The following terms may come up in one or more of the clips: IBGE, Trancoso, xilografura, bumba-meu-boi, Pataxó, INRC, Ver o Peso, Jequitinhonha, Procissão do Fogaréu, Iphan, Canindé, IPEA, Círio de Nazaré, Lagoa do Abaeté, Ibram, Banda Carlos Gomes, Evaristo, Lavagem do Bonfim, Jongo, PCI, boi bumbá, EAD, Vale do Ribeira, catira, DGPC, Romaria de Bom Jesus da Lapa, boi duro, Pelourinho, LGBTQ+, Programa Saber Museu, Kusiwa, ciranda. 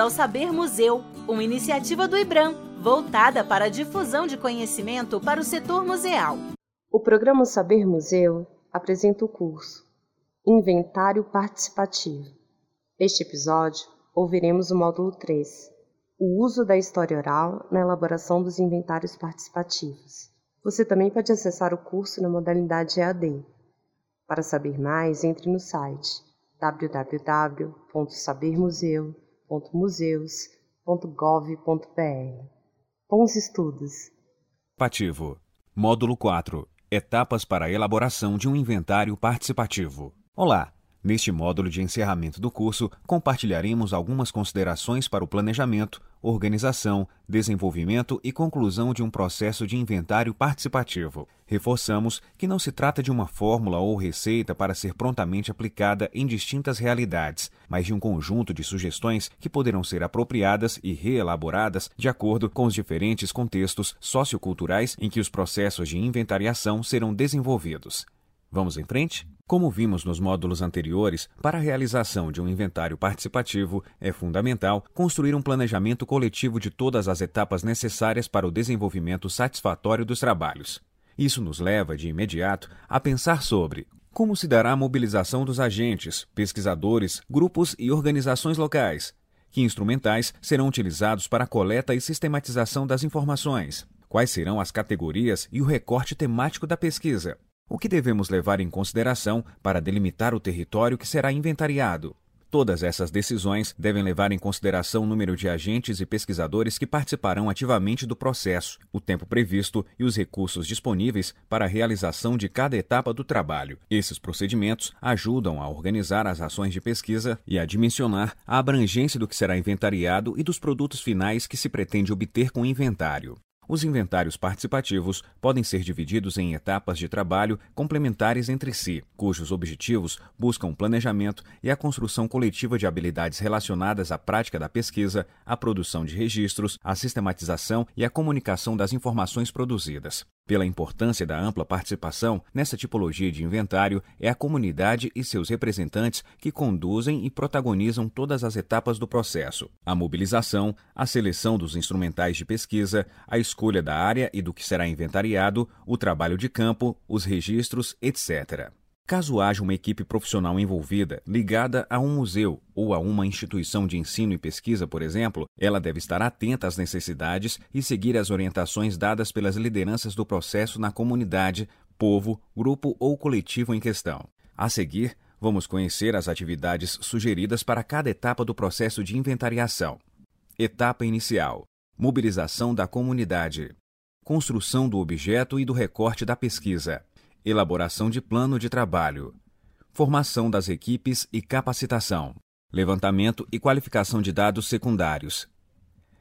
ao Saber Museu, uma iniciativa do Ibram, voltada para a difusão de conhecimento para o setor museal. O programa Saber Museu apresenta o curso Inventário Participativo. Neste episódio, ouviremos o módulo 3, o uso da história oral na elaboração dos inventários participativos. Você também pode acessar o curso na modalidade EAD. Para saber mais, entre no site www.sabermuseu.museus.gov.br. Bons estudos! Participativo. Módulo 4. Etapas para a elaboração de um inventário participativo. Olá! Neste módulo de encerramento do curso, compartilharemos algumas considerações para o planejamento, organização, desenvolvimento e conclusão de um processo de inventário participativo. Reforçamos que não se trata de uma fórmula ou receita para ser prontamente aplicada em distintas realidades, mas de um conjunto de sugestões que poderão ser apropriadas e reelaboradas de acordo com os diferentes contextos socioculturais em que os processos de inventariação serão desenvolvidos. Vamos em frente? Como vimos nos módulos anteriores, para a realização de um inventário participativo, é fundamental construir um planejamento coletivo de todas as etapas necessárias para o desenvolvimento satisfatório dos trabalhos. Isso nos leva, de imediato, a pensar sobre como se dará a mobilização dos agentes, pesquisadores, grupos e organizações locais, que instrumentais serão utilizados para a coleta e sistematização das informações, quais serão as categorias e o recorte temático da pesquisa, o que devemos levar em consideração para delimitar o território que será inventariado. Todas essas decisões devem levar em consideração o número de agentes e pesquisadores que participarão ativamente do processo, o tempo previsto e os recursos disponíveis para a realização de cada etapa do trabalho. Esses procedimentos ajudam a organizar as ações de pesquisa e a dimensionar a abrangência do que será inventariado e dos produtos finais que se pretende obter com o inventário. Os inventários participativos podem ser divididos em etapas de trabalho complementares entre si, cujos objetivos buscam o planejamento e a construção coletiva de habilidades relacionadas à prática da pesquisa, à produção de registros, à sistematização e à comunicação das informações produzidas. Pela importância da ampla participação, nessa tipologia de inventário, é a comunidade e seus representantes que conduzem e protagonizam todas as etapas do processo. A mobilização, a seleção dos instrumentais de pesquisa, a escolha da área e do que será inventariado, o trabalho de campo, os registros, etc. Caso haja uma equipe profissional envolvida, ligada a um museu ou a uma instituição de ensino e pesquisa, por exemplo, ela deve estar atenta às necessidades e seguir as orientações dadas pelas lideranças do processo na comunidade, povo, grupo ou coletivo em questão. A seguir, vamos conhecer as atividades sugeridas para cada etapa do processo de inventariação. Etapa inicial: mobilização da comunidade, construção do objeto e do recorte da pesquisa, elaboração de plano de trabalho, formação das equipes e capacitação, levantamento e qualificação de dados secundários,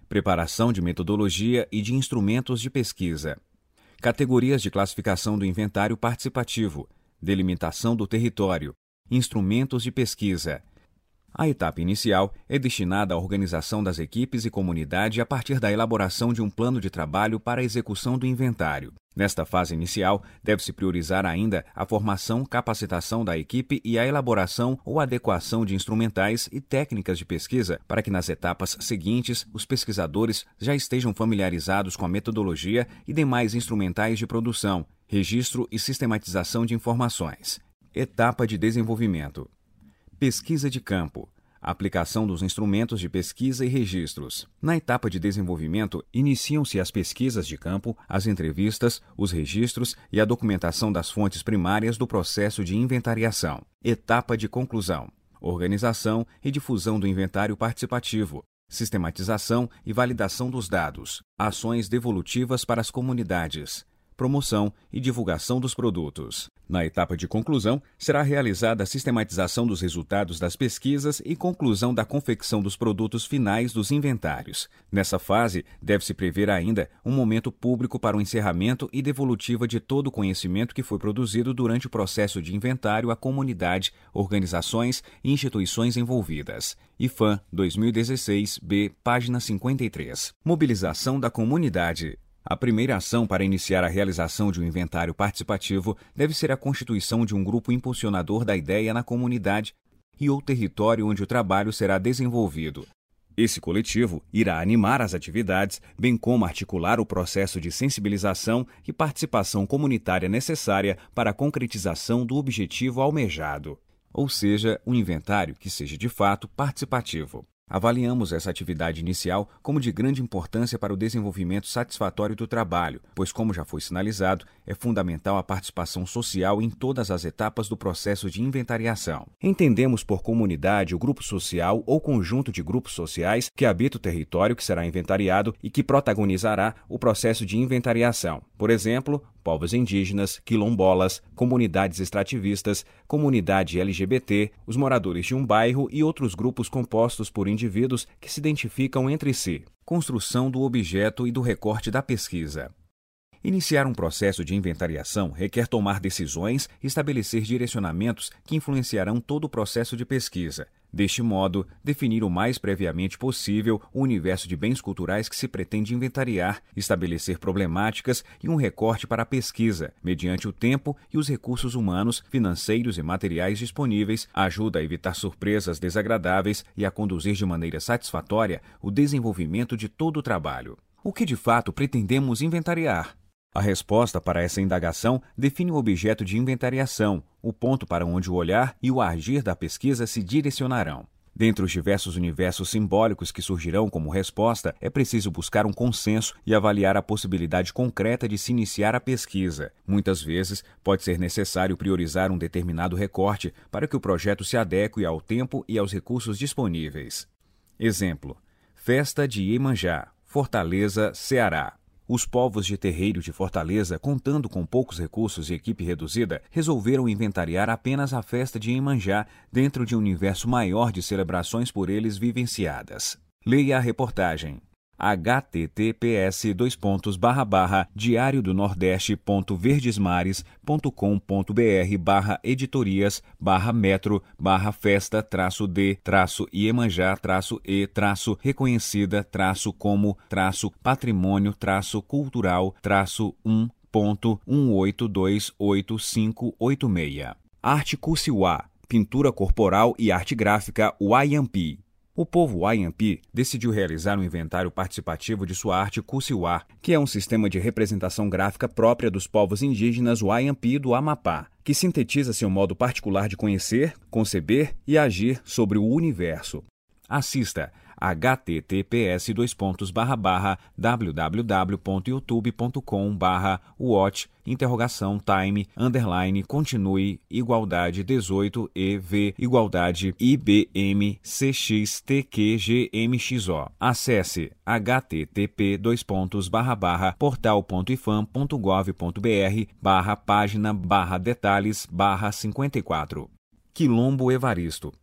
preparação de metodologia e de instrumentos de pesquisa, categorias de classificação do inventário participativo, delimitação do território, instrumentos de pesquisa. A etapa inicial é destinada à organização das equipes e comunidade a partir da elaboração de um plano de trabalho para a execução do inventário. Nesta fase inicial, deve-se priorizar ainda a formação, capacitação da equipe e a elaboração ou adequação de instrumentais e técnicas de pesquisa para que nas etapas seguintes os pesquisadores já estejam familiarizados com a metodologia e demais instrumentais de produção, registro e sistematização de informações. Etapa de desenvolvimento: pesquisa de campo, aplicação dos instrumentos de pesquisa e registros. Na etapa de desenvolvimento, iniciam-se as pesquisas de campo, as entrevistas, os registros e a documentação das fontes primárias do processo de inventariação. Etapa de conclusão: organização e difusão do inventário participativo, sistematização e validação dos dados, ações devolutivas para as comunidades, promoção e divulgação dos produtos. Na etapa de conclusão, será realizada a sistematização dos resultados das pesquisas e conclusão da confecção dos produtos finais dos inventários. Nessa fase, deve-se prever ainda um momento público para o encerramento e devolutiva de todo o conhecimento que foi produzido durante o processo de inventário à comunidade, organizações e instituições envolvidas. Iphan 2016, B, página 53. Mobilização da comunidade. A primeira ação para iniciar a realização de um inventário participativo deve ser a constituição de um grupo impulsionador da ideia na comunidade e ou território onde o trabalho será desenvolvido. Esse coletivo irá animar as atividades, bem como articular o processo de sensibilização e participação comunitária necessária para a concretização do objetivo almejado, ou seja, um inventário que seja de fato participativo. Avaliamos essa atividade inicial como de grande importância para o desenvolvimento satisfatório do trabalho, pois, como já foi sinalizado, é fundamental a participação social em todas as etapas do processo de inventariação. Entendemos por comunidade o grupo social ou conjunto de grupos sociais que habita o território que será inventariado e que protagonizará o processo de inventariação. Por exemplo, povos indígenas, quilombolas, comunidades extrativistas, comunidade LGBT, os moradores de um bairro e outros grupos compostos por indivíduos que se identificam entre si. Construção do objeto e do recorte da pesquisa. Iniciar um processo de inventariação requer tomar decisões e estabelecer direcionamentos que influenciarão todo o processo de pesquisa. Deste modo, definir o mais previamente possível o universo de bens culturais que se pretende inventariar, estabelecer problemáticas e um recorte para a pesquisa, mediante o tempo e os recursos humanos, financeiros e materiais disponíveis, ajuda a evitar surpresas desagradáveis e a conduzir de maneira satisfatória o desenvolvimento de todo o trabalho. O que de fato pretendemos inventariar? A resposta para essa indagação define o objeto de inventariação, o ponto para onde o olhar e o agir da pesquisa se direcionarão. Dentre os diversos universos simbólicos que surgirão como resposta, é preciso buscar um consenso e avaliar a possibilidade concreta de se iniciar a pesquisa. Muitas vezes, pode ser necessário priorizar um determinado recorte para que o projeto se adeque ao tempo e aos recursos disponíveis. Exemplo: Festa de Iemanjá, Fortaleza, Ceará. Os povos de terreiro de Fortaleza, contando com poucos recursos e equipe reduzida, resolveram inventariar apenas a festa de Iemanjá dentro de um universo maior de celebrações por eles vivenciadas. Leia a reportagem https://diariodonordeste.verdesmares.com.br/editoria/festa-d-iemanjá-e-traço-e-traço reconhecida-como-patrimônio-cultural-1.18282586. Arte Kusiwa, pintura corporal e arte gráfica Wajãpi. O povo Wajãpi decidiu realizar um inventário participativo de sua arte Kusiwa, que é um sistema de representação gráfica própria dos povos indígenas Wajãpi do Amapá, que sintetiza seu modo particular de conhecer, conceber e agir sobre o universo. Assista https://www.youtube.com/watch_time_igualdade18EV=IBMCXTQGMXO. Acesse http://portal.ifam.gov.br/pagina/detalhes/54. Quilombo Evaristo.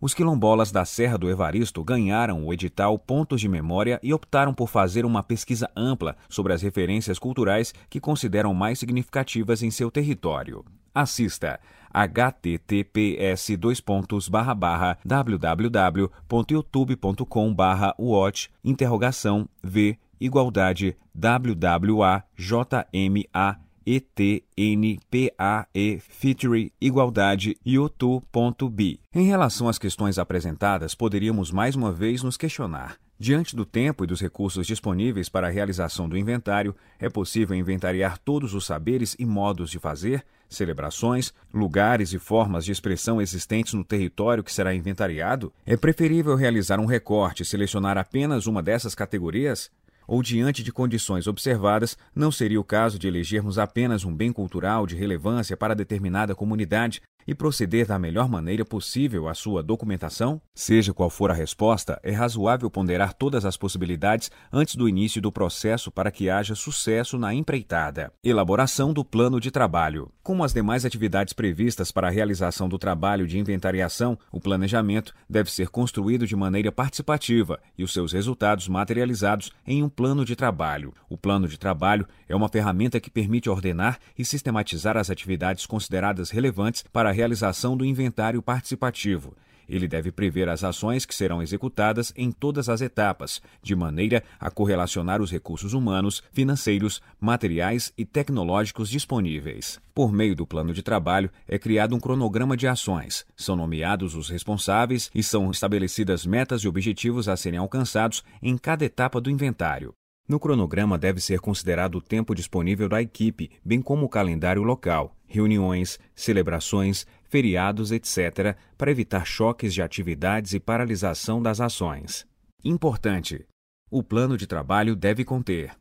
Os quilombolas da Serra do Evaristo ganharam o edital Ponto de Memória e optaram por fazer uma pesquisa ampla sobre as referências culturais que consideram mais significativas em seu território. Assista https://www.youtube.com/watch_v=WWAJMA ETNPAE-Igualdade-Youtube.b. Em relação às questões apresentadas, poderíamos mais uma vez nos questionar. Diante do tempo e dos recursos disponíveis para a realização do inventário, é possível inventariar todos os saberes e modos de fazer, celebrações, lugares e formas de expressão existentes no território que será inventariado? É preferível realizar um recorte e selecionar apenas uma dessas categorias? Ou, diante de condições observadas, não seria o caso de elegermos apenas um bem cultural de relevância para determinada comunidade e proceder da melhor maneira possível à sua documentação? Seja qual for a resposta, é razoável ponderar todas as possibilidades antes do início do processo para que haja sucesso na empreitada. Elaboração do plano de trabalho. Como as demais atividades previstas para a realização do trabalho de inventariação, o planejamento deve ser construído de maneira participativa e os seus resultados materializados em um plano de trabalho. O plano de trabalho é uma ferramenta que permite ordenar e sistematizar as atividades consideradas relevantes para a realização do inventário participativo. Ele deve prever as ações que serão executadas em todas as etapas, de maneira a correlacionar os recursos humanos, financeiros, materiais e tecnológicos disponíveis. Por meio do plano de trabalho, é criado um cronograma de ações, são nomeados os responsáveis e são estabelecidas metas e objetivos a serem alcançados em cada etapa do inventário. No cronograma deve ser considerado o tempo disponível da equipe, bem como o calendário local, reuniões, celebrações, feriados, etc., para evitar choques de atividades e paralisação das ações. Importante: o plano de trabalho deve conter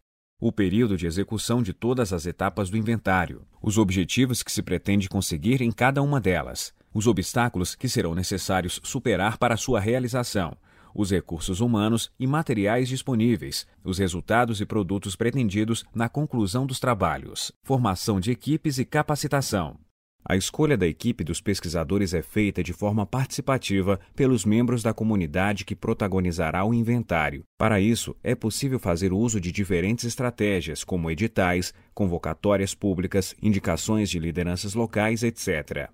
o período de execução de todas as etapas do inventário, os objetivos que se pretende conseguir em cada uma delas, os obstáculos que serão necessários superar para sua realização, os recursos humanos e materiais disponíveis, os resultados e produtos pretendidos na conclusão dos trabalhos, formação de equipes e capacitação. A escolha da equipe dos pesquisadores é feita de forma participativa pelos membros da comunidade que protagonizará o inventário. Para isso, é possível fazer uso de diferentes estratégias, como editais, convocatórias públicas, indicações de lideranças locais, etc.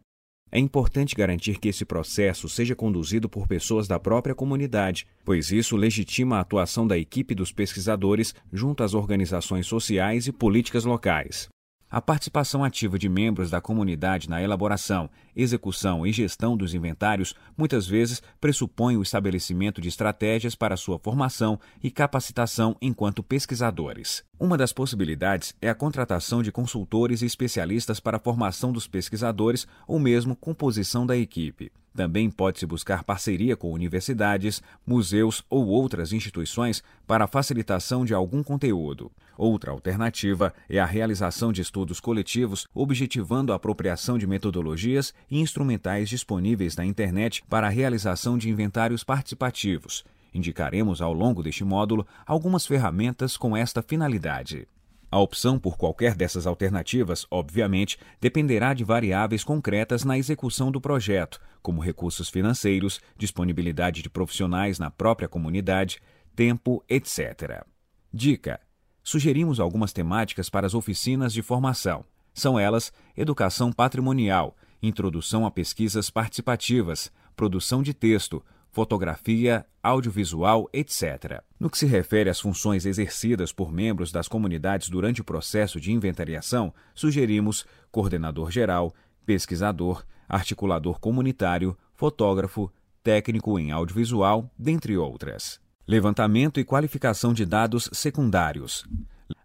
É importante garantir que esse processo seja conduzido por pessoas da própria comunidade, pois isso legitima a atuação da equipe dos pesquisadores junto às organizações sociais e políticas locais. A participação ativa de membros da comunidade na elaboração, execução e gestão dos inventários muitas vezes pressupõe o estabelecimento de estratégias para sua formação e capacitação enquanto pesquisadores. Uma das possibilidades é a contratação de consultores e especialistas para a formação dos pesquisadores ou mesmo composição da equipe. Também pode-se buscar parceria com universidades, museus ou outras instituições para a facilitação de algum conteúdo. Outra alternativa é a realização de estudos coletivos, objetivando a apropriação de metodologias e instrumentais disponíveis na internet para a realização de inventários participativos. Indicaremos ao longo deste módulo algumas ferramentas com esta finalidade. A opção por qualquer dessas alternativas, obviamente, dependerá de variáveis concretas na execução do projeto, como recursos financeiros, disponibilidade de profissionais na própria comunidade, tempo, etc. Dica: sugerimos algumas temáticas para as oficinas de formação. São elas: educação patrimonial, introdução a pesquisas participativas, produção de texto, fotografia, audiovisual, etc. No que se refere às funções exercidas por membros das comunidades durante o processo de inventariação, sugerimos coordenador geral, pesquisador, articulador comunitário, fotógrafo, técnico em audiovisual, dentre outras. Levantamento e qualificação de dados secundários.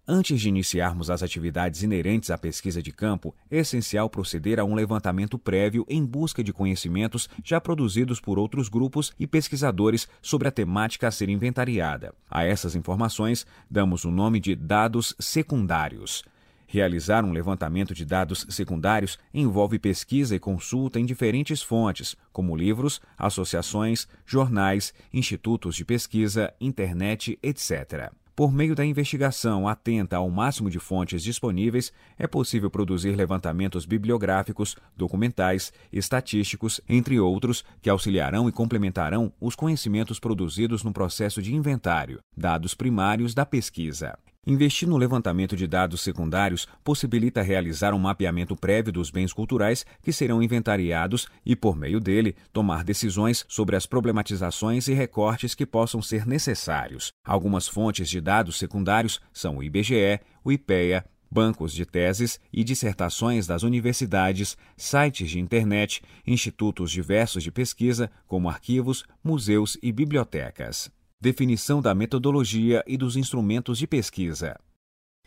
Antes de iniciarmos as atividades inerentes à pesquisa de campo, é essencial proceder a um levantamento prévio em busca de conhecimentos já produzidos por outros grupos e pesquisadores sobre a temática a ser inventariada. A essas informações, damos o nome de dados secundários. Realizar um levantamento de dados secundários envolve pesquisa e consulta em diferentes fontes, como livros, associações, jornais, institutos de pesquisa, internet, etc. Por meio da investigação atenta ao máximo de fontes disponíveis, é possível produzir levantamentos bibliográficos, documentais, estatísticos, entre outros, que auxiliarão e complementarão os conhecimentos produzidos no processo de inventário, dados primários da pesquisa. Investir no levantamento de dados secundários possibilita realizar um mapeamento prévio dos bens culturais que serão inventariados e, por meio dele, tomar decisões sobre as problematizações e recortes que possam ser necessários. Algumas fontes de dados secundários são o IBGE, o IPEA, bancos de teses e dissertações das universidades, sites de internet, institutos diversos de pesquisa, como arquivos, museus e bibliotecas. Definição da metodologia e dos instrumentos de pesquisa.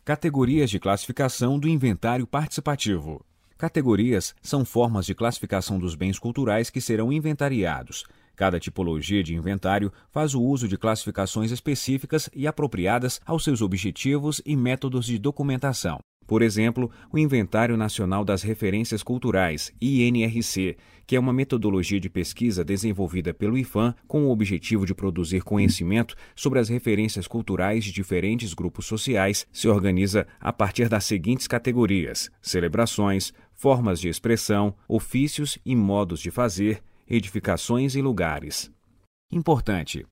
Categorias de classificação do inventário participativo. Categorias são formas de classificação dos bens culturais que serão inventariados. Cada tipologia de inventário faz o uso de classificações específicas e apropriadas aos seus objetivos e métodos de documentação. Por exemplo, o Inventário Nacional das Referências Culturais, INRC, que é uma metodologia de pesquisa desenvolvida pelo Iphan com o objetivo de produzir conhecimento sobre as referências culturais de diferentes grupos sociais, se organiza a partir das seguintes categorias: celebrações, formas de expressão, ofícios e modos de fazer, edificações e lugares. Importante: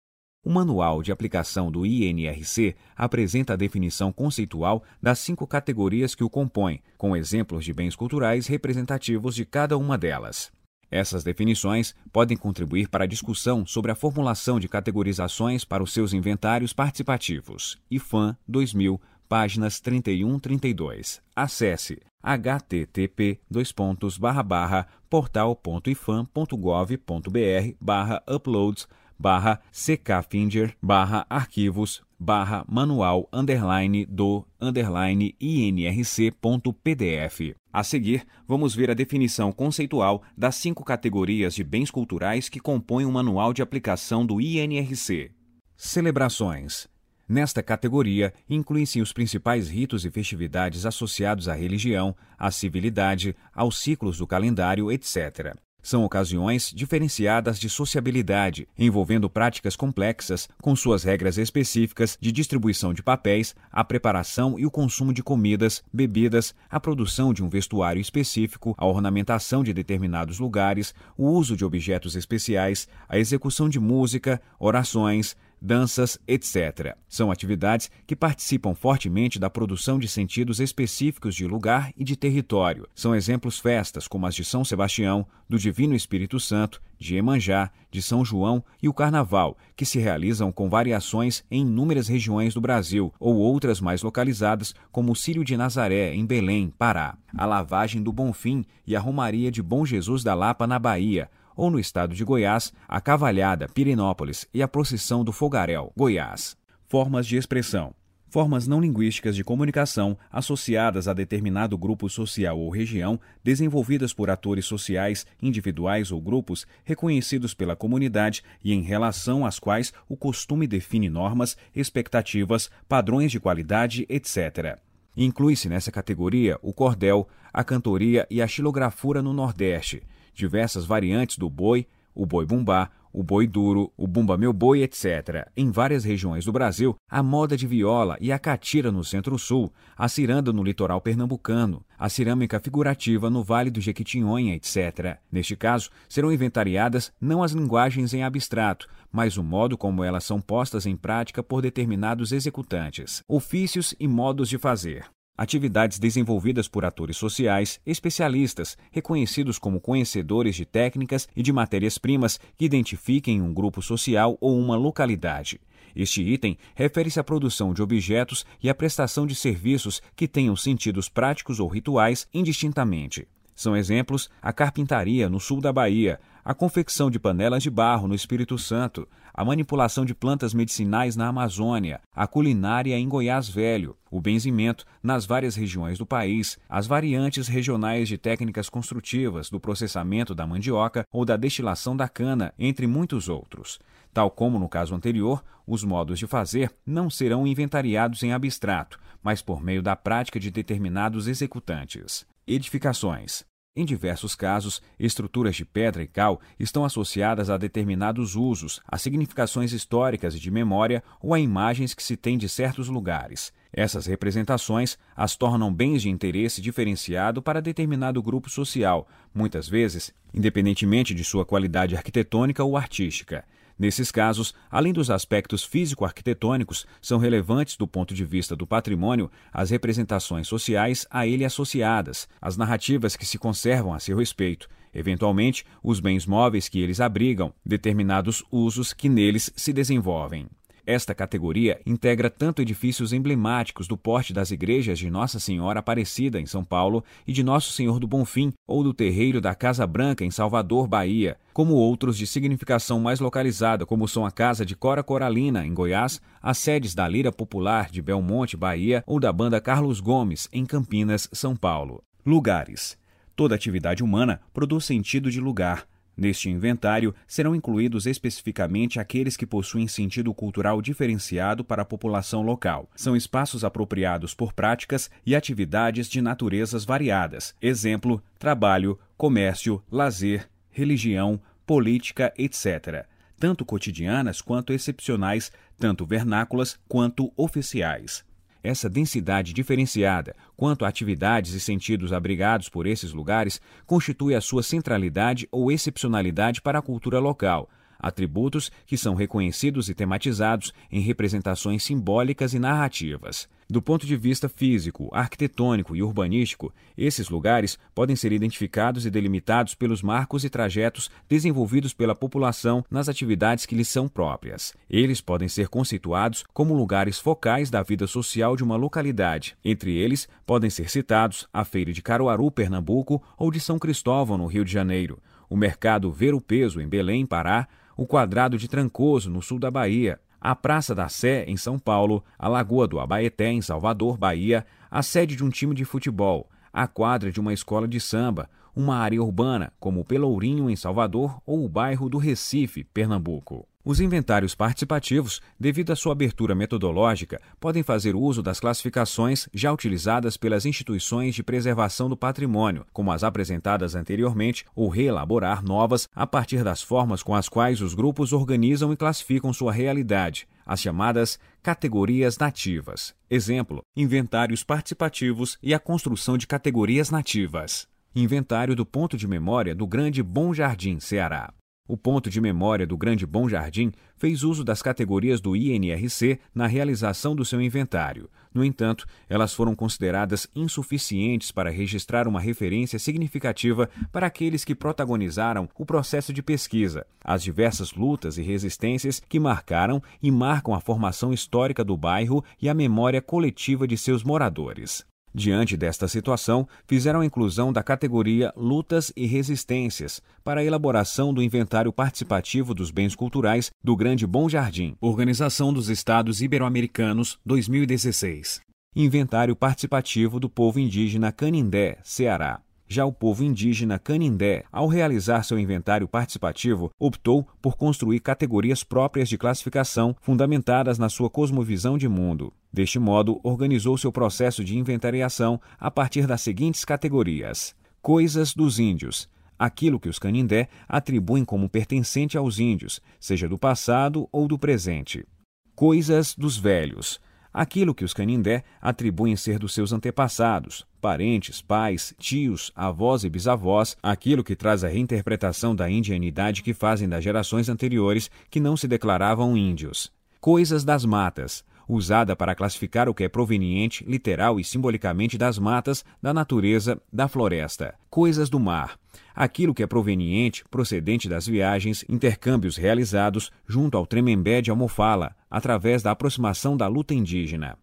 o Manual de Aplicação do INRC apresenta a definição conceitual das 5 categorias que o compõem, com exemplos de bens culturais representativos de cada uma delas. Essas definições podem contribuir para a discussão sobre a formulação de categorizações para os seus inventários participativos. Iphan 2000, páginas 31-32. Acesse http://portal.ifam.gov.br/uploads/ckfinder/arquivos/manual_inrc.pdf. A seguir, vamos ver a definição conceitual das 5 categorias de bens culturais que compõem o manual de aplicação do INRC. Celebrações. Nesta categoria, incluem-se os principais ritos e festividades associados à religião, à civilidade, aos ciclos do calendário, etc. São ocasiões diferenciadas de sociabilidade, envolvendo práticas complexas, com suas regras específicas de distribuição de papéis, a preparação e o consumo de comidas, bebidas, a produção de um vestuário específico, a ornamentação de determinados lugares, o uso de objetos especiais, a execução de música, orações, danças, etc. São atividades que participam fortemente da produção de sentidos específicos de lugar e de território. São exemplos festas como as de São Sebastião, do Divino Espírito Santo, de Iemanjá, de São João e o Carnaval, que se realizam com variações em inúmeras regiões do Brasil, ou outras mais localizadas, como o Círio de Nazaré, em Belém, Pará, a Lavagem do Bonfim e a Romaria de Bom Jesus da Lapa, na Bahia, ou no estado de Goiás, a Cavalhada, Pirenópolis, e a Procissão do Fogaréu, Goiás. Formas de expressão. Formas não linguísticas de comunicação associadas a determinado grupo social ou região, desenvolvidas por atores sociais, individuais ou grupos, reconhecidos pela comunidade e em relação às quais o costume define normas, expectativas, padrões de qualidade, etc. Inclui-se nessa categoria o cordel, a cantoria e a xilografura no Nordeste, diversas variantes do boi, o boi bumbá, o boi duro, o bumba-meu-boi, etc. Em várias regiões do Brasil, a moda de viola e a catira no Centro-Sul, a ciranda no litoral pernambucano, a cerâmica figurativa no Vale do Jequitinhonha, etc. Neste caso, serão inventariadas não as linguagens em abstrato, mas o modo como elas são postas em prática por determinados executantes, ofícios e modos de fazer. Atividades desenvolvidas por atores sociais, especialistas, reconhecidos como conhecedores de técnicas e de matérias-primas que identifiquem um grupo social ou uma localidade. Este item refere-se à produção de objetos e à prestação de serviços que tenham sentidos práticos ou rituais indistintamente. São exemplos a carpintaria no sul da Bahia, a confecção de panelas de barro no Espírito Santo, a manipulação de plantas medicinais na Amazônia, a culinária em Goiás Velho, o benzimento nas várias regiões do país, as variantes regionais de técnicas construtivas do processamento da mandioca ou da destilação da cana, entre muitos outros. Tal como no caso anterior, os modos de fazer não serão inventariados em abstrato, mas por meio da prática de determinados executantes. Edificações. Em diversos casos, estruturas de pedra e cal estão associadas a determinados usos, a significações históricas e de memória ou a imagens que se tem de certos lugares. Essas representações as tornam bens de interesse diferenciado para determinado grupo social, muitas vezes, independentemente de sua qualidade arquitetônica ou artística. Nesses casos, além dos aspectos físico-arquitetônicos, são relevantes do ponto de vista do patrimônio as representações sociais a ele associadas, as narrativas que se conservam a seu respeito, eventualmente os bens móveis que eles abrigam, determinados usos que neles se desenvolvem. Esta categoria integra tanto edifícios emblemáticos do porte das igrejas de Nossa Senhora Aparecida, em São Paulo, e de Nosso Senhor do Bonfim ou do terreiro da Casa Branca, em Salvador, Bahia, como outros de significação mais localizada, como são a Casa de Cora Coralina, em Goiás, as sedes da Lira Popular de Belmonte, Bahia, ou da Banda Carlos Gomes, em Campinas, São Paulo. Lugares. Toda atividade humana produz sentido de lugar. Neste inventário, serão incluídos especificamente aqueles que possuem sentido cultural diferenciado para a população local. São espaços apropriados por práticas e atividades de naturezas variadas. Exemplo, trabalho, comércio, lazer, religião, política, etc. Tanto cotidianas quanto excepcionais, tanto vernáculas quanto oficiais. Essa densidade diferenciada, quanto a atividades e sentidos abrigados por esses lugares, constitui a sua centralidade ou excepcionalidade para a cultura local, atributos que são reconhecidos e tematizados em representações simbólicas e narrativas. Do ponto de vista físico, arquitetônico e urbanístico, esses lugares podem ser identificados e delimitados pelos marcos e trajetos desenvolvidos pela população nas atividades que lhes são próprias. Eles podem ser conceituados como lugares focais da vida social de uma localidade. Entre eles, podem ser citados a Feira de Caruaru, Pernambuco, ou de São Cristóvão, no Rio de Janeiro, o Mercado Ver o Peso, em Belém, Pará, o Quadrado de Trancoso, no sul da Bahia, a Praça da Sé, em São Paulo, a Lagoa do Abaeté, em Salvador, Bahia, a sede de um time de futebol, a quadra de uma escola de samba, uma área urbana, como o Pelourinho, em Salvador, ou o bairro do Recife, Pernambuco. Os inventários participativos, devido à sua abertura metodológica, podem fazer uso das classificações já utilizadas pelas instituições de preservação do patrimônio, como as apresentadas anteriormente, ou reelaborar novas a partir das formas com as quais os grupos organizam e classificam sua realidade, as chamadas categorias nativas. Exemplo, inventários participativos e a construção de categorias nativas. Inventário do Ponto de Memória do Grande Bom Jardim, Ceará. O Ponto de Memória do Grande Bom Jardim fez uso das categorias do INRC na realização do seu inventário. No entanto, elas foram consideradas insuficientes para registrar uma referência significativa para aqueles que protagonizaram o processo de pesquisa, as diversas lutas e resistências que marcaram e marcam a formação histórica do bairro e a memória coletiva de seus moradores. Diante desta situação, fizeram a inclusão da categoria Lutas e Resistências para a elaboração do Inventário Participativo dos Bens Culturais do Grande Bom Jardim, Organização dos Estados Ibero-Americanos, 2016. Inventário Participativo do Povo Indígena Canindé, Ceará. Já o povo indígena Canindé, ao realizar seu inventário participativo, optou por construir categorias próprias de classificação fundamentadas na sua cosmovisão de mundo. Deste modo, organizou seu processo de inventariação a partir das seguintes categorias: coisas dos índios, aquilo que os Canindé atribuem como pertencente aos índios, seja do passado ou do presente; coisas dos velhos, aquilo que os Canindé atribuem ser dos seus antepassados, parentes, pais, tios, avós e bisavós, aquilo que traz a reinterpretação da indianidade que fazem das gerações anteriores que não se declaravam índios; coisas das matas, usada para classificar o que é proveniente, literal e simbolicamente das matas, da natureza, da floresta; coisas do mar, aquilo que é proveniente, procedente das viagens, intercâmbios realizados junto ao Tremembé de Almofala, através da aproximação da luta indígena;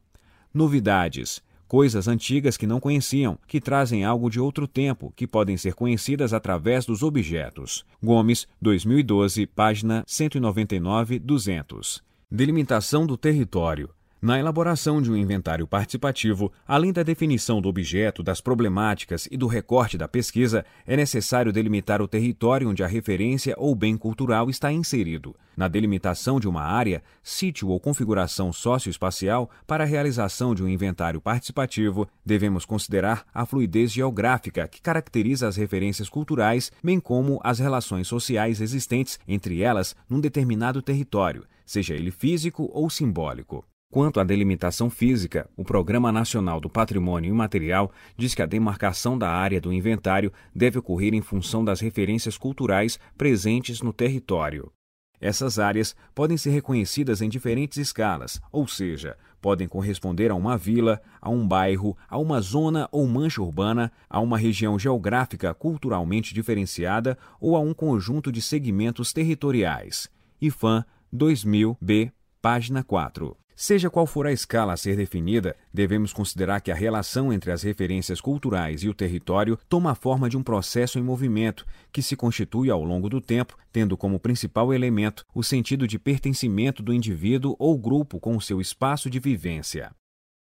novidades, coisas antigas que não conheciam, que trazem algo de outro tempo, que podem ser conhecidas através dos objetos. Gomes, 2012, página 199-200. Delimitação do território. Na elaboração de um inventário participativo, além da definição do objeto, das problemáticas e do recorte da pesquisa, é necessário delimitar o território onde a referência ou bem cultural está inserido. Na delimitação de uma área, sítio ou configuração socioespacial, para a realização de um inventário participativo, devemos considerar a fluidez geográfica que caracteriza as referências culturais, bem como as relações sociais existentes entre elas num determinado território, seja ele físico ou simbólico. Quanto à delimitação física, o Programa Nacional do Patrimônio Imaterial diz que a demarcação da área do inventário deve ocorrer em função das referências culturais presentes no território. Essas áreas podem ser reconhecidas em diferentes escalas, ou seja, podem corresponder a uma vila, a um bairro, a uma zona ou mancha urbana, a uma região geográfica culturalmente diferenciada ou a um conjunto de segmentos territoriais. Iphan 2000b, página 4. Seja qual for a escala a ser definida, devemos considerar que a relação entre as referências culturais e o território toma a forma de um processo em movimento, que se constitui ao longo do tempo, tendo como principal elemento o sentido de pertencimento do indivíduo ou grupo com o seu espaço de vivência.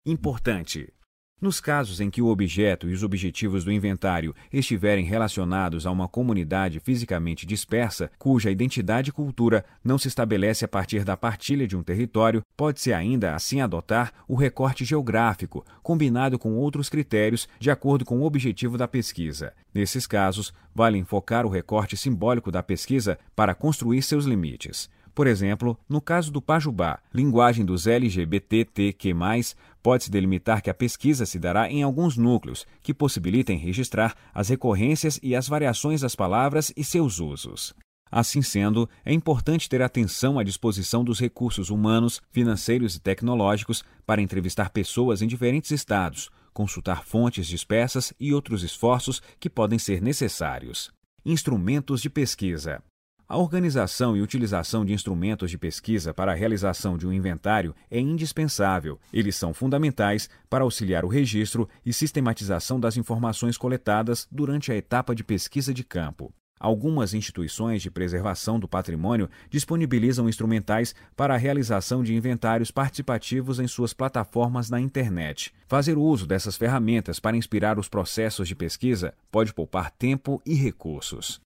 Importante! Nos casos em que o objeto e os objetivos do inventário estiverem relacionados a uma comunidade fisicamente dispersa, cuja identidade e cultura não se estabelece a partir da partilha de um território, pode-se ainda assim adotar o recorte geográfico, combinado com outros critérios de acordo com o objetivo da pesquisa. Nesses casos, vale enfocar o recorte simbólico da pesquisa para construir seus limites. Por exemplo, no caso do Pajubá, linguagem dos LGBTQ+, pode-se delimitar que a pesquisa se dará em alguns núcleos, que possibilitem registrar as recorrências e as variações das palavras e seus usos. Assim sendo, é importante ter atenção à disposição dos recursos humanos, financeiros e tecnológicos para entrevistar pessoas em diferentes estados, consultar fontes dispersas e outros esforços que podem ser necessários. Instrumentos de pesquisa. A organização e utilização de instrumentos de pesquisa para a realização de um inventário é indispensável. Eles são fundamentais para auxiliar o registro e sistematização das informações coletadas durante a etapa de pesquisa de campo. Algumas instituições de preservação do patrimônio disponibilizam instrumentais para a realização de inventários participativos em suas plataformas na internet. Fazer uso dessas ferramentas para inspirar os processos de pesquisa pode poupar tempo e recursos.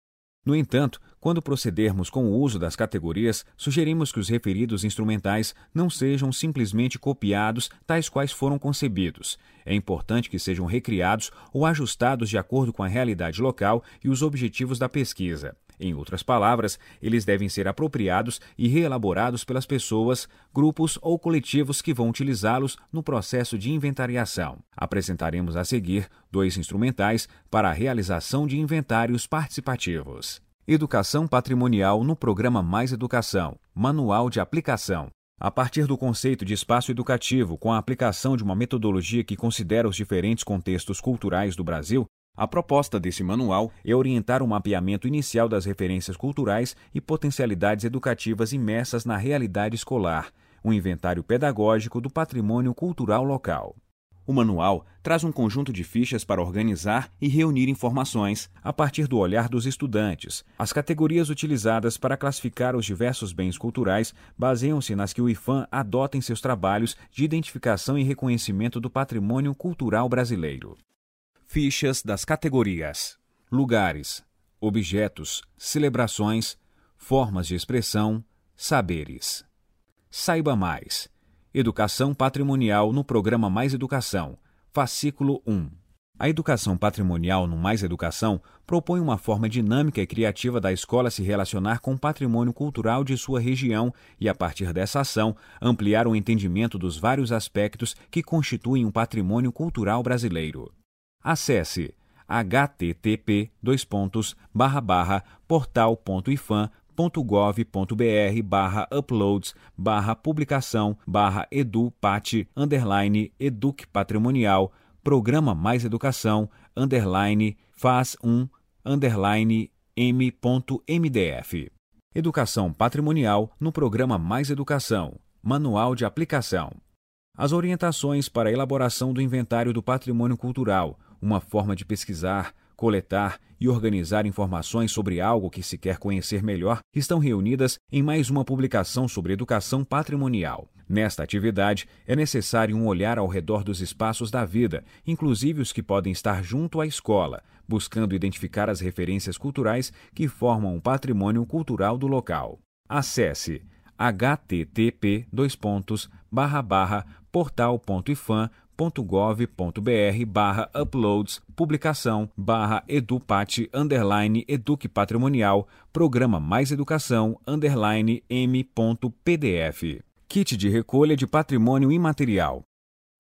No entanto, quando procedermos com o uso das categorias, sugerimos que os referidos instrumentais não sejam simplesmente copiados tais quais foram concebidos. É importante que sejam recriados ou ajustados de acordo com a realidade local e os objetivos da pesquisa. Em outras palavras, eles devem ser apropriados e reelaborados pelas pessoas, grupos ou coletivos que vão utilizá-los no processo de inventariação. Apresentaremos a seguir 2 instrumentais para a realização de inventários participativos. Educação patrimonial no programa Mais Educação, Manual de Aplicação. A partir do conceito de espaço educativo, com a aplicação de uma metodologia que considera os diferentes contextos culturais do Brasil, a proposta desse manual é orientar o mapeamento inicial das referências culturais e potencialidades educativas imersas na realidade escolar, um inventário pedagógico do patrimônio cultural local. O manual traz um conjunto de fichas para organizar e reunir informações a partir do olhar dos estudantes. As categorias utilizadas para classificar os diversos bens culturais baseiam-se nas que o Iphan adota em seus trabalhos de identificação e reconhecimento do patrimônio cultural brasileiro. Fichas das categorias: lugares, objetos, celebrações, formas de expressão, saberes. Saiba mais. Educação patrimonial no programa Mais Educação, fascículo 1. A educação patrimonial no Mais Educação propõe uma forma dinâmica e criativa da escola se relacionar com o patrimônio cultural de sua região e, a partir dessa ação, ampliar o entendimento dos vários aspectos que constituem o patrimônio cultural brasileiro. Acesse http://portal.ifam.gov.br/uploads/publicação/edupat_educ_patrimonial_programa-mais-educação_m.mdf. Educação patrimonial no programa Mais Educação, Manual de Aplicação. As orientações para a elaboração do inventário do patrimônio cultural, uma forma de pesquisar, coletar e organizar informações sobre algo que se quer conhecer melhor, estão reunidas em mais uma publicação sobre educação patrimonial. Nesta atividade, é necessário um olhar ao redor dos espaços da vida, inclusive os que podem estar junto à escola, buscando identificar as referências culturais que formam o patrimônio cultural do local. Acesse http://portal.ifam.gov.br/uploads/publicação/edupat_educ_patrimonial/programa-mais-educação_m.pdf. Kit de recolha de patrimônio imaterial.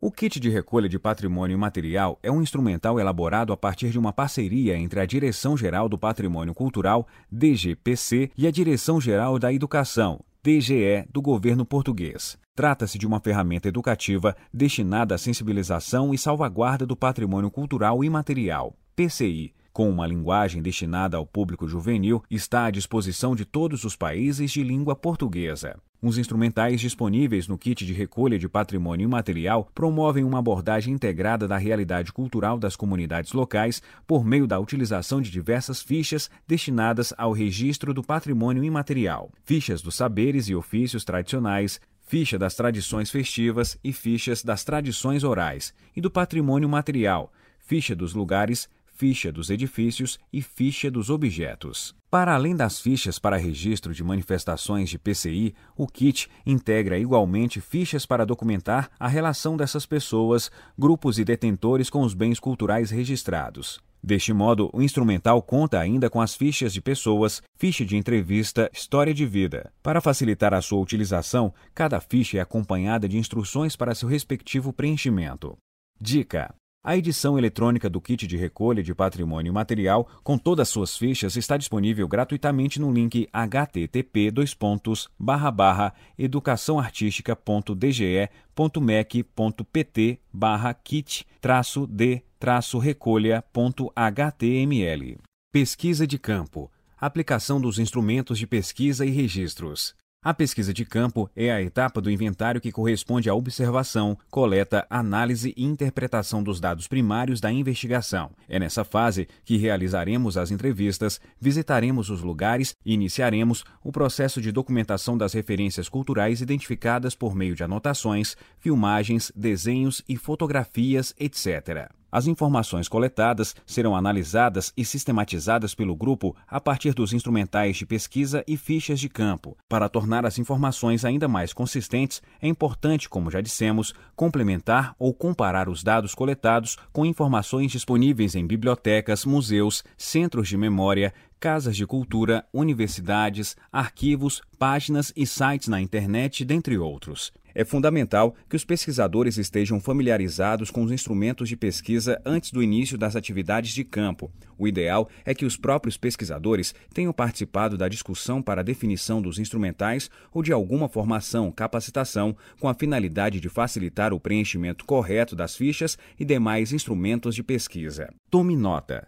O kit de recolha de patrimônio imaterial é um instrumental elaborado a partir de uma parceria entre a Direção-Geral do Patrimônio Cultural, DGPC, e a Direção-Geral da Educação, DGE, do governo português. Trata-se de uma ferramenta educativa destinada à sensibilização e salvaguarda do patrimônio cultural imaterial, PCI. Com uma linguagem destinada ao público juvenil, está à disposição de todos os países de língua portuguesa. Os instrumentais disponíveis no kit de recolha de patrimônio imaterial promovem uma abordagem integrada da realidade cultural das comunidades locais por meio da utilização de diversas fichas destinadas ao registro do patrimônio imaterial, fichas dos saberes e ofícios tradicionais, ficha das tradições festivas e fichas das tradições orais, e do patrimônio material, ficha dos lugares, ficha dos edifícios e ficha dos objetos. Para além das fichas para registro de manifestações de PCI, o kit integra igualmente fichas para documentar a relação dessas pessoas, grupos e detentores com os bens culturais registrados. Deste modo, o instrumental conta ainda com as fichas de pessoas, ficha de entrevista, história de vida. Para facilitar a sua utilização, cada ficha é acompanhada de instruções para seu respectivo preenchimento. Dica: A edição eletrônica do kit de recolha de patrimônio material, com todas suas fichas, está disponível gratuitamente no link http://educaçãoartistica.dge.mec.pt/kit-d-recolha.html. Pesquisa de campo. Aplicação dos instrumentos de pesquisa e registros. A pesquisa de campo é a etapa do inventário que corresponde à observação, coleta, análise e interpretação dos dados primários da investigação. É nessa fase que realizaremos as entrevistas, visitaremos os lugares e iniciaremos o processo de documentação das referências culturais identificadas por meio de anotações, filmagens, desenhos e fotografias, etc. As informações coletadas serão analisadas e sistematizadas pelo grupo a partir dos instrumentais de pesquisa e fichas de campo. Para tornar as informações ainda mais consistentes, é importante, como já dissemos, complementar ou comparar os dados coletados com informações disponíveis em bibliotecas, museus, centros de memória, casas de cultura, universidades, arquivos, páginas e sites na internet, dentre outros. É fundamental que os pesquisadores estejam familiarizados com os instrumentos de pesquisa antes do início das atividades de campo. O ideal é que os próprios pesquisadores tenham participado da discussão para a definição dos instrumentais ou de alguma formação, capacitação, com a finalidade de facilitar o preenchimento correto das fichas e demais instrumentos de pesquisa. Tome nota.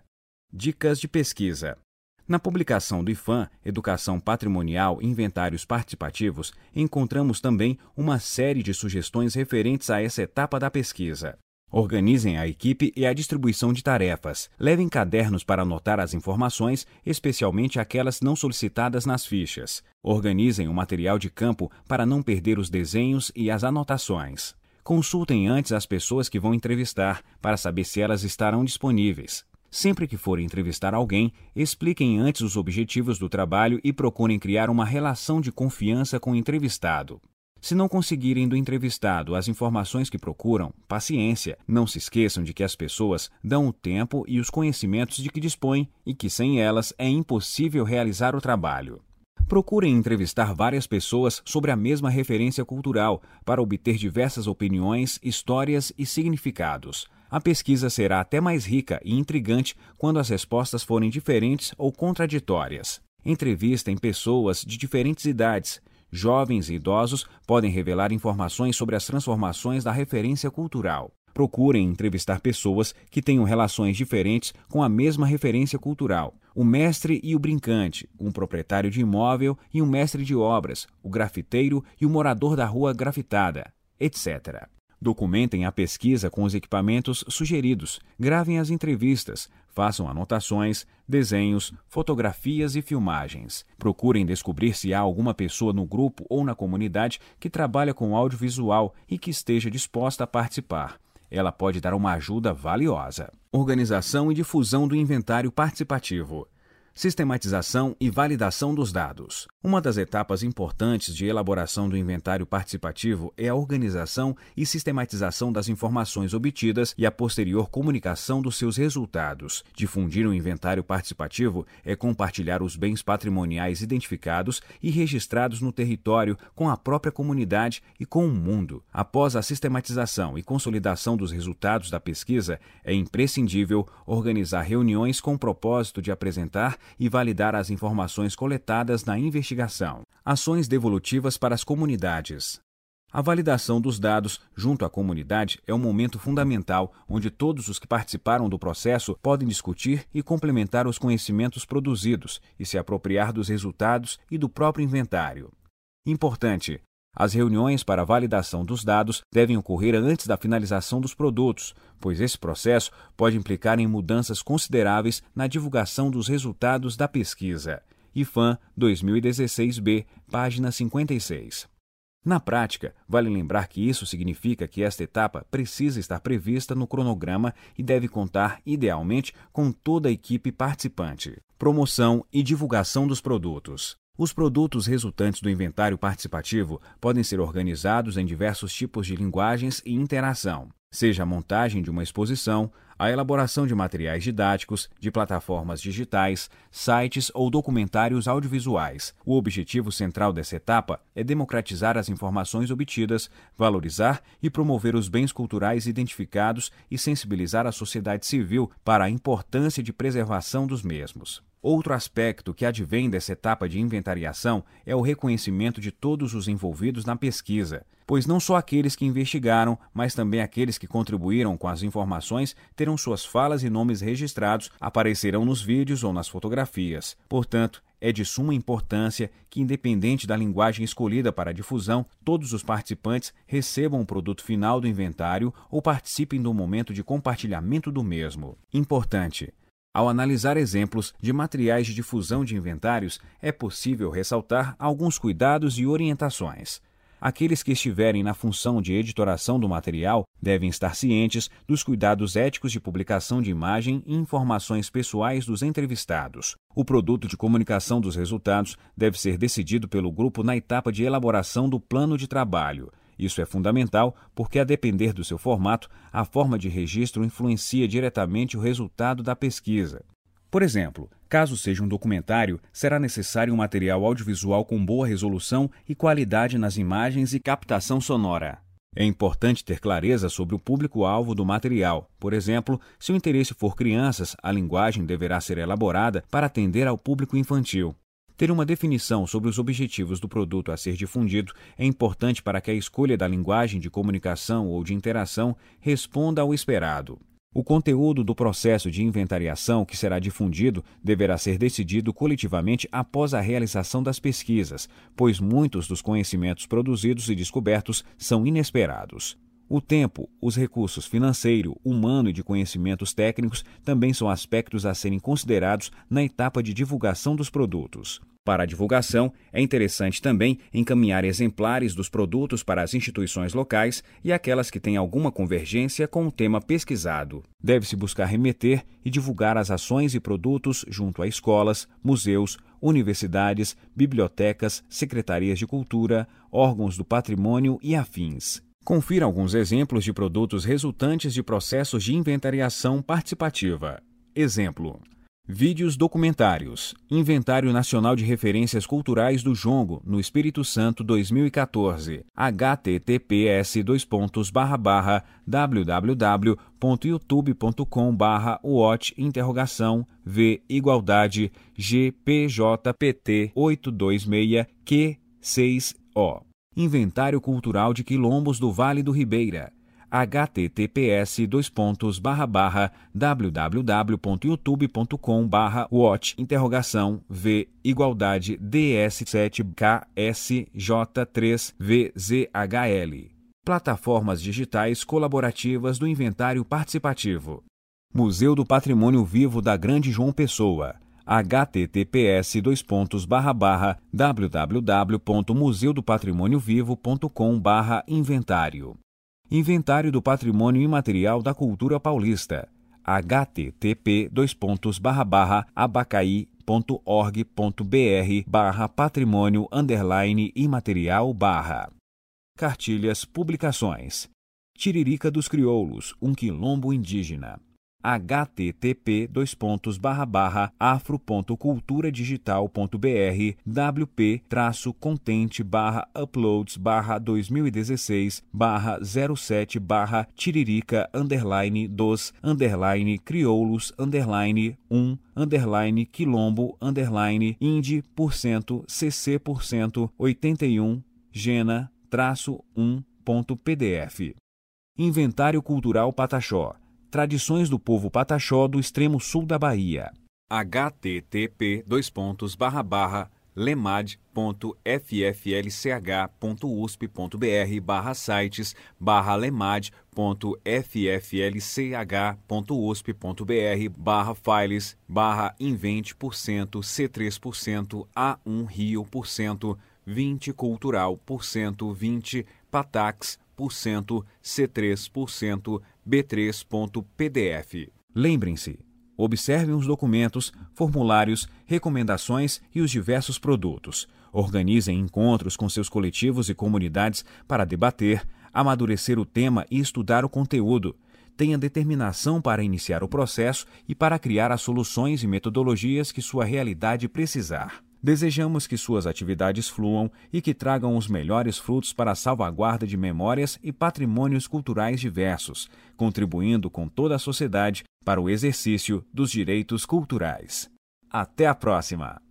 Dicas de pesquisa. Na publicação do Iphan, Educação Patrimonial e Inventários Participativos, encontramos também uma série de sugestões referentes a essa etapa da pesquisa. Organizem a equipe e a distribuição de tarefas. Levem cadernos para anotar as informações, especialmente aquelas não solicitadas nas fichas. Organizem o material de campo para não perder os desenhos e as anotações. Consultem antes as pessoas que vão entrevistar para saber se elas estarão disponíveis. Sempre que forem entrevistar alguém, expliquem antes os objetivos do trabalho e procurem criar uma relação de confiança com o entrevistado. Se não conseguirem do entrevistado as informações que procuram, paciência. Não se esqueçam de que as pessoas dão o tempo e os conhecimentos de que dispõem e que sem elas é impossível realizar o trabalho. Procurem entrevistar várias pessoas sobre a mesma referência cultural para obter diversas opiniões, histórias e significados. A pesquisa será até mais rica e intrigante quando as respostas forem diferentes ou contraditórias. Entrevistem pessoas de diferentes idades. Jovens e idosos podem revelar informações sobre as transformações da referência cultural. Procurem entrevistar pessoas que tenham relações diferentes com a mesma referência cultural. O mestre e o brincante, um proprietário de imóvel e um mestre de obras, o grafiteiro e o morador da rua grafitada, etc. Documentem a pesquisa com os equipamentos sugeridos, gravem as entrevistas, façam anotações, desenhos, fotografias e filmagens. Procurem descobrir se há alguma pessoa no grupo ou na comunidade que trabalha com audiovisual e que esteja disposta a participar. Ela pode dar uma ajuda valiosa. Organização e difusão do inventário participativo. Sistematização e validação dos dados. Uma das etapas importantes de elaboração do inventário participativo é a organização e sistematização das informações obtidas e a posterior comunicação dos seus resultados. Difundir um inventário participativo é compartilhar os bens patrimoniais identificados e registrados no território com a própria comunidade e com o mundo. Após a sistematização e consolidação dos resultados da pesquisa, é imprescindível organizar reuniões com o propósito de apresentar e validar as informações coletadas na investigação. Ações devolutivas para as comunidades. A validação dos dados junto à comunidade é um momento fundamental, onde todos os que participaram do processo podem discutir e complementar os conhecimentos produzidos e se apropriar dos resultados e do próprio inventário. Importante! As reuniões para a validação dos dados devem ocorrer antes da finalização dos produtos, pois esse processo pode implicar em mudanças consideráveis na divulgação dos resultados da pesquisa. Iphan 2016-B, página 56. Na prática, vale lembrar que isso significa que esta etapa precisa estar prevista no cronograma e deve contar, idealmente, com toda a equipe participante. Promoção e divulgação dos produtos. Os produtos resultantes do inventário participativo podem ser organizados em diversos tipos de linguagens e interação, seja a montagem de uma exposição, a elaboração de materiais didáticos, de plataformas digitais, sites ou documentários audiovisuais. O objetivo central dessa etapa é democratizar as informações obtidas, valorizar e promover os bens culturais identificados e sensibilizar a sociedade civil para a importância de preservação dos mesmos. Outro aspecto que advém dessa etapa de inventariação é o reconhecimento de todos os envolvidos na pesquisa, pois não só aqueles que investigaram, mas também aqueles que contribuíram com as informações terão suas falas e nomes registrados, aparecerão nos vídeos ou nas fotografias. Portanto, é de suma importância que, independente da linguagem escolhida para a difusão, todos os participantes recebam o produto final do inventário ou participem do momento de compartilhamento do mesmo. Importante: ao analisar exemplos de materiais de difusão de inventários, é possível ressaltar alguns cuidados e orientações. Aqueles que estiverem na função de editoração do material devem estar cientes dos cuidados éticos de publicação de imagem e informações pessoais dos entrevistados. O produto de comunicação dos resultados deve ser decidido pelo grupo na etapa de elaboração do plano de trabalho. Isso é fundamental porque, a depender do seu formato, a forma de registro influencia diretamente o resultado da pesquisa. Por exemplo, caso seja um documentário, será necessário um material audiovisual com boa resolução e qualidade nas imagens e captação sonora. É importante ter clareza sobre o público-alvo do material. Por exemplo, se o interesse for crianças, a linguagem deverá ser elaborada para atender ao público infantil. Ter uma definição sobre os objetivos do produto a ser difundido é importante para que a escolha da linguagem de comunicação ou de interação responda ao esperado. O conteúdo do processo de inventariação que será difundido deverá ser decidido coletivamente após a realização das pesquisas, pois muitos dos conhecimentos produzidos e descobertos são inesperados. O tempo, os recursos financeiro, humano e de conhecimentos técnicos também são aspectos a serem considerados na etapa de divulgação dos produtos. Para a divulgação, é interessante também encaminhar exemplares dos produtos para as instituições locais e aquelas que têm alguma convergência com o tema pesquisado. Deve-se buscar remeter e divulgar as ações e produtos junto a escolas, museus, universidades, bibliotecas, secretarias de cultura, órgãos do patrimônio e afins. Confira alguns exemplos de produtos resultantes de processos de inventariação participativa. Exemplo: vídeos documentários, Inventário Nacional de Referências Culturais do Jongo, no Espírito Santo 2014, https://www.youtube.com/ot_v=gpjpt826q6o. Inventário Cultural de Quilombos do Vale do Ribeira, https://www.youtube.com/ot_v=ds7ksj3vzhl. Plataformas digitais colaborativas do Inventário Participativo. Museu do Patrimônio Vivo da Grande João Pessoa, https://www.museudopatrimoniovivo.com/inventário. Inventário do Patrimônio Imaterial da Cultura Paulista, http://abacaí.org.br/patrimônio_imaterial/. Cartilhas, publicações: Tiririca dos Crioulos, um quilombo indígena, http://afro.culturadigital.br wp-content/uploads/2016/07/tiririca_indi%cc%81%gena-1.pdf. Inventário Cultural Pataxó, Tradições do Povo Pataxó do Extremo Sul da Bahia, http://lemad.fflch.lemad.fflch/lemad.fflch/20%c3%a1rio%20%patax%c3%b3.pdf. Lembrem-se, observem os documentos, formulários, recomendações e os diversos produtos. Organizem encontros com seus coletivos e comunidades para debater, amadurecer o tema e estudar o conteúdo. tem a determinação para iniciar o processo e para criar as soluções e metodologias que sua realidade precisar. Desejamos que suas atividades fluam e que tragam os melhores frutos para a salvaguarda de memórias e patrimônios culturais diversos, contribuindo com toda a sociedade para o exercício dos direitos culturais. Até a próxima!